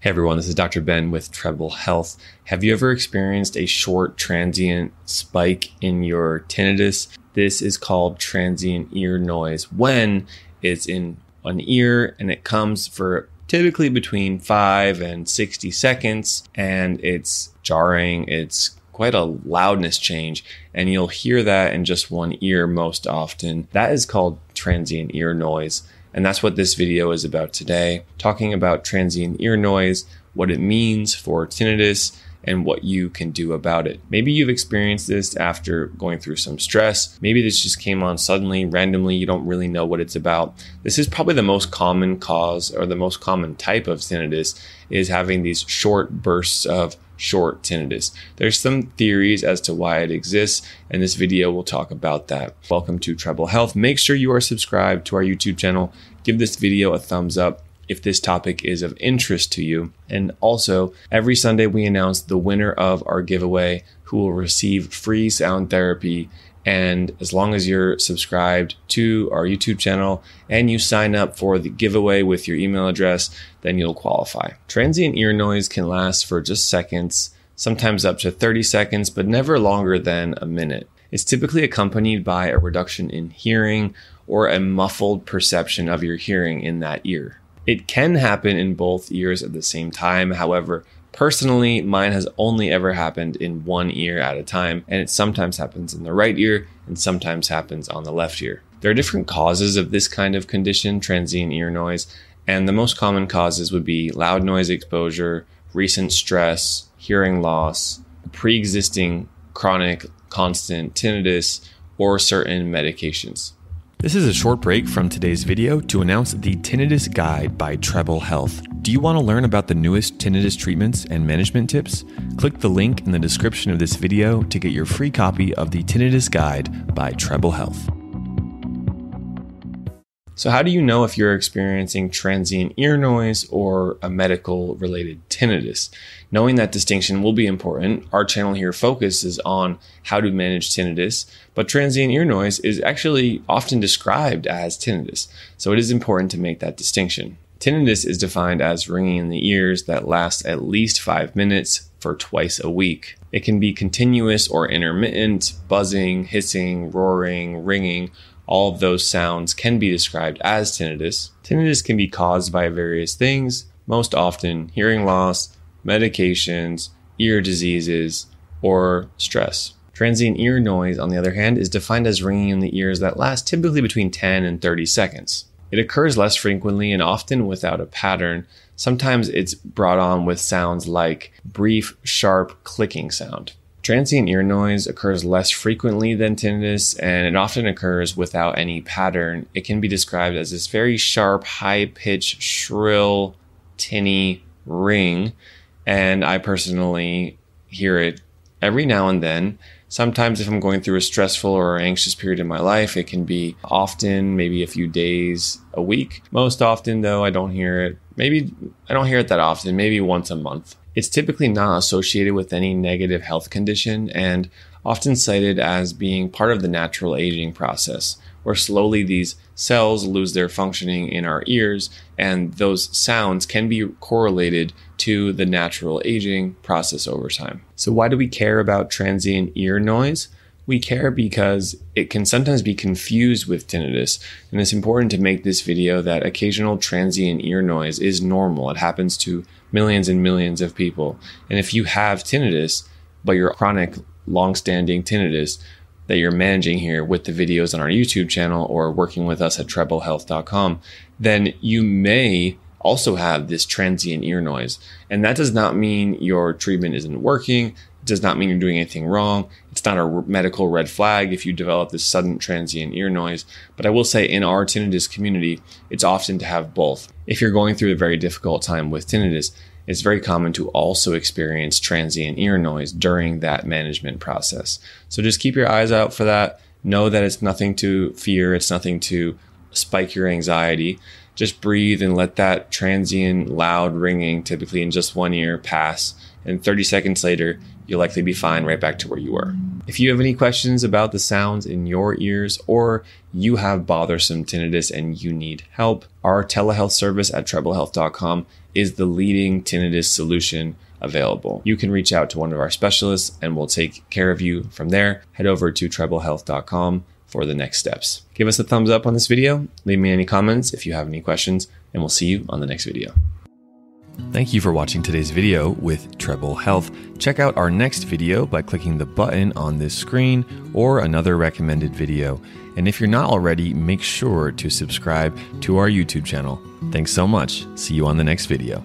Hey everyone, this is Dr. Ben with Treble Health. Have you ever experienced a short transient spike in your tinnitus? This is called transient ear noise when it's in an ear, and it comes for typically between 5 and 60 seconds, and it's jarring, it's quite a loudness change, and you'll hear that in just one ear most often. That is called transient ear noise. And that's what this video is about today, talking about transient ear noise, what it means for tinnitus, and what you can do about it. Maybe you've experienced this after going through some stress. Maybe this just came on suddenly, randomly, you don't really know what it's about. This is probably the most common cause, or the most common type of tinnitus, is having these short bursts of short tinnitus. There's some theories as to why it exists, and this video will talk about that. Welcome to Treble Health. Make sure you are subscribed to our YouTube channel. Give this video a thumbs up if this topic is of interest to you. And also, every Sunday we announce the winner of our giveaway, who will receive free sound therapy. And as long as you're subscribed to our YouTube channel and you sign up for the giveaway with your email address, then you'll qualify. Transient ear noise can last for just seconds, sometimes up to 30 seconds, but never longer than a minute. It's typically accompanied by a reduction in hearing or a muffled perception of your hearing in that ear. It can happen in both ears at the same time. However, personally, mine has only ever happened in one ear at a time, and it sometimes happens in the right ear and sometimes happens on the left ear. There are different causes of this kind of condition, transient ear noise, and the most common causes would be loud noise exposure, recent stress, hearing loss, pre-existing chronic constant tinnitus, or certain medications. This is a short break from today's video to announce the Tinnitus Guide by Treble Health. Do you want to learn about the newest tinnitus treatments and management tips? Click the link in the description of this video to get your free copy of the Tinnitus Guide by Treble Health. So how do you know if you're experiencing transient ear noise or a medical-related tinnitus? Knowing that distinction will be important. Our channel here focuses on how to manage tinnitus, but transient ear noise is actually often described as tinnitus, so it is important to make that distinction. Tinnitus is defined as ringing in the ears that lasts at least 5 minutes for twice a week. It can be continuous or intermittent. Buzzing, hissing, roaring, ringing, all of those sounds can be described as tinnitus. Tinnitus can be caused by various things, most often hearing loss, medications, ear diseases, or stress. Transient ear noise, on the other hand, is defined as ringing in the ears that lasts typically between 10 and 30 seconds. It occurs less frequently and often without a pattern. Sometimes it's brought on with sounds like brief, sharp clicking sound. Transient ear noise occurs less frequently than tinnitus, and it often occurs without any pattern. It can be described as this very sharp, high-pitched, shrill, tinny ring, and I personally hear it every now and then. Sometimes if I'm going through a stressful or anxious period in my life, it can be often, maybe a few days a week. Most often, though, I don't hear it. Maybe I don't hear it that often, maybe once a month. It's typically not associated with any negative health condition and often cited as being part of the natural aging process, where slowly these cells lose their functioning in our ears, and those sounds can be correlated to the natural aging process over time. So why do we care about transient ear noise? We care because it can sometimes be confused with tinnitus, and it's important to make this video that occasional transient ear noise is normal. It happens to millions and millions of people. And if you have tinnitus, but you're chronic, long-standing tinnitus that you're managing here with the videos on our YouTube channel or working with us at treblehealth.com, then you may also have this transient ear noise. And that does not mean your treatment isn't working. Does not mean you're doing anything wrong. It's not a medical red flag if you develop this sudden transient ear noise. But I will say, in our tinnitus community, it's often to have both. If you're going through a very difficult time with tinnitus, it's very common to also experience transient ear noise during that management process. So just keep your eyes out for that. Know that it's nothing to fear. It's nothing to spike your anxiety. Just breathe and let that transient loud ringing, typically in just one ear, pass. And 30 seconds later, you'll likely be fine, right back to where you were. If you have any questions about the sounds in your ears, or you have bothersome tinnitus and you need help, our telehealth service at treblehealth.com is the leading tinnitus solution available. You can reach out to one of our specialists and we'll take care of you from there. Head over to treblehealth.com for the next steps. Give us a thumbs up on this video. Leave me any comments if you have any questions, and we'll see you on the next video. Thank you for watching today's video with Treble Health. Check out our next video by clicking the button on this screen or another recommended video. And if you're not already, make sure to subscribe to our YouTube channel. Thanks so much. See you on the next video.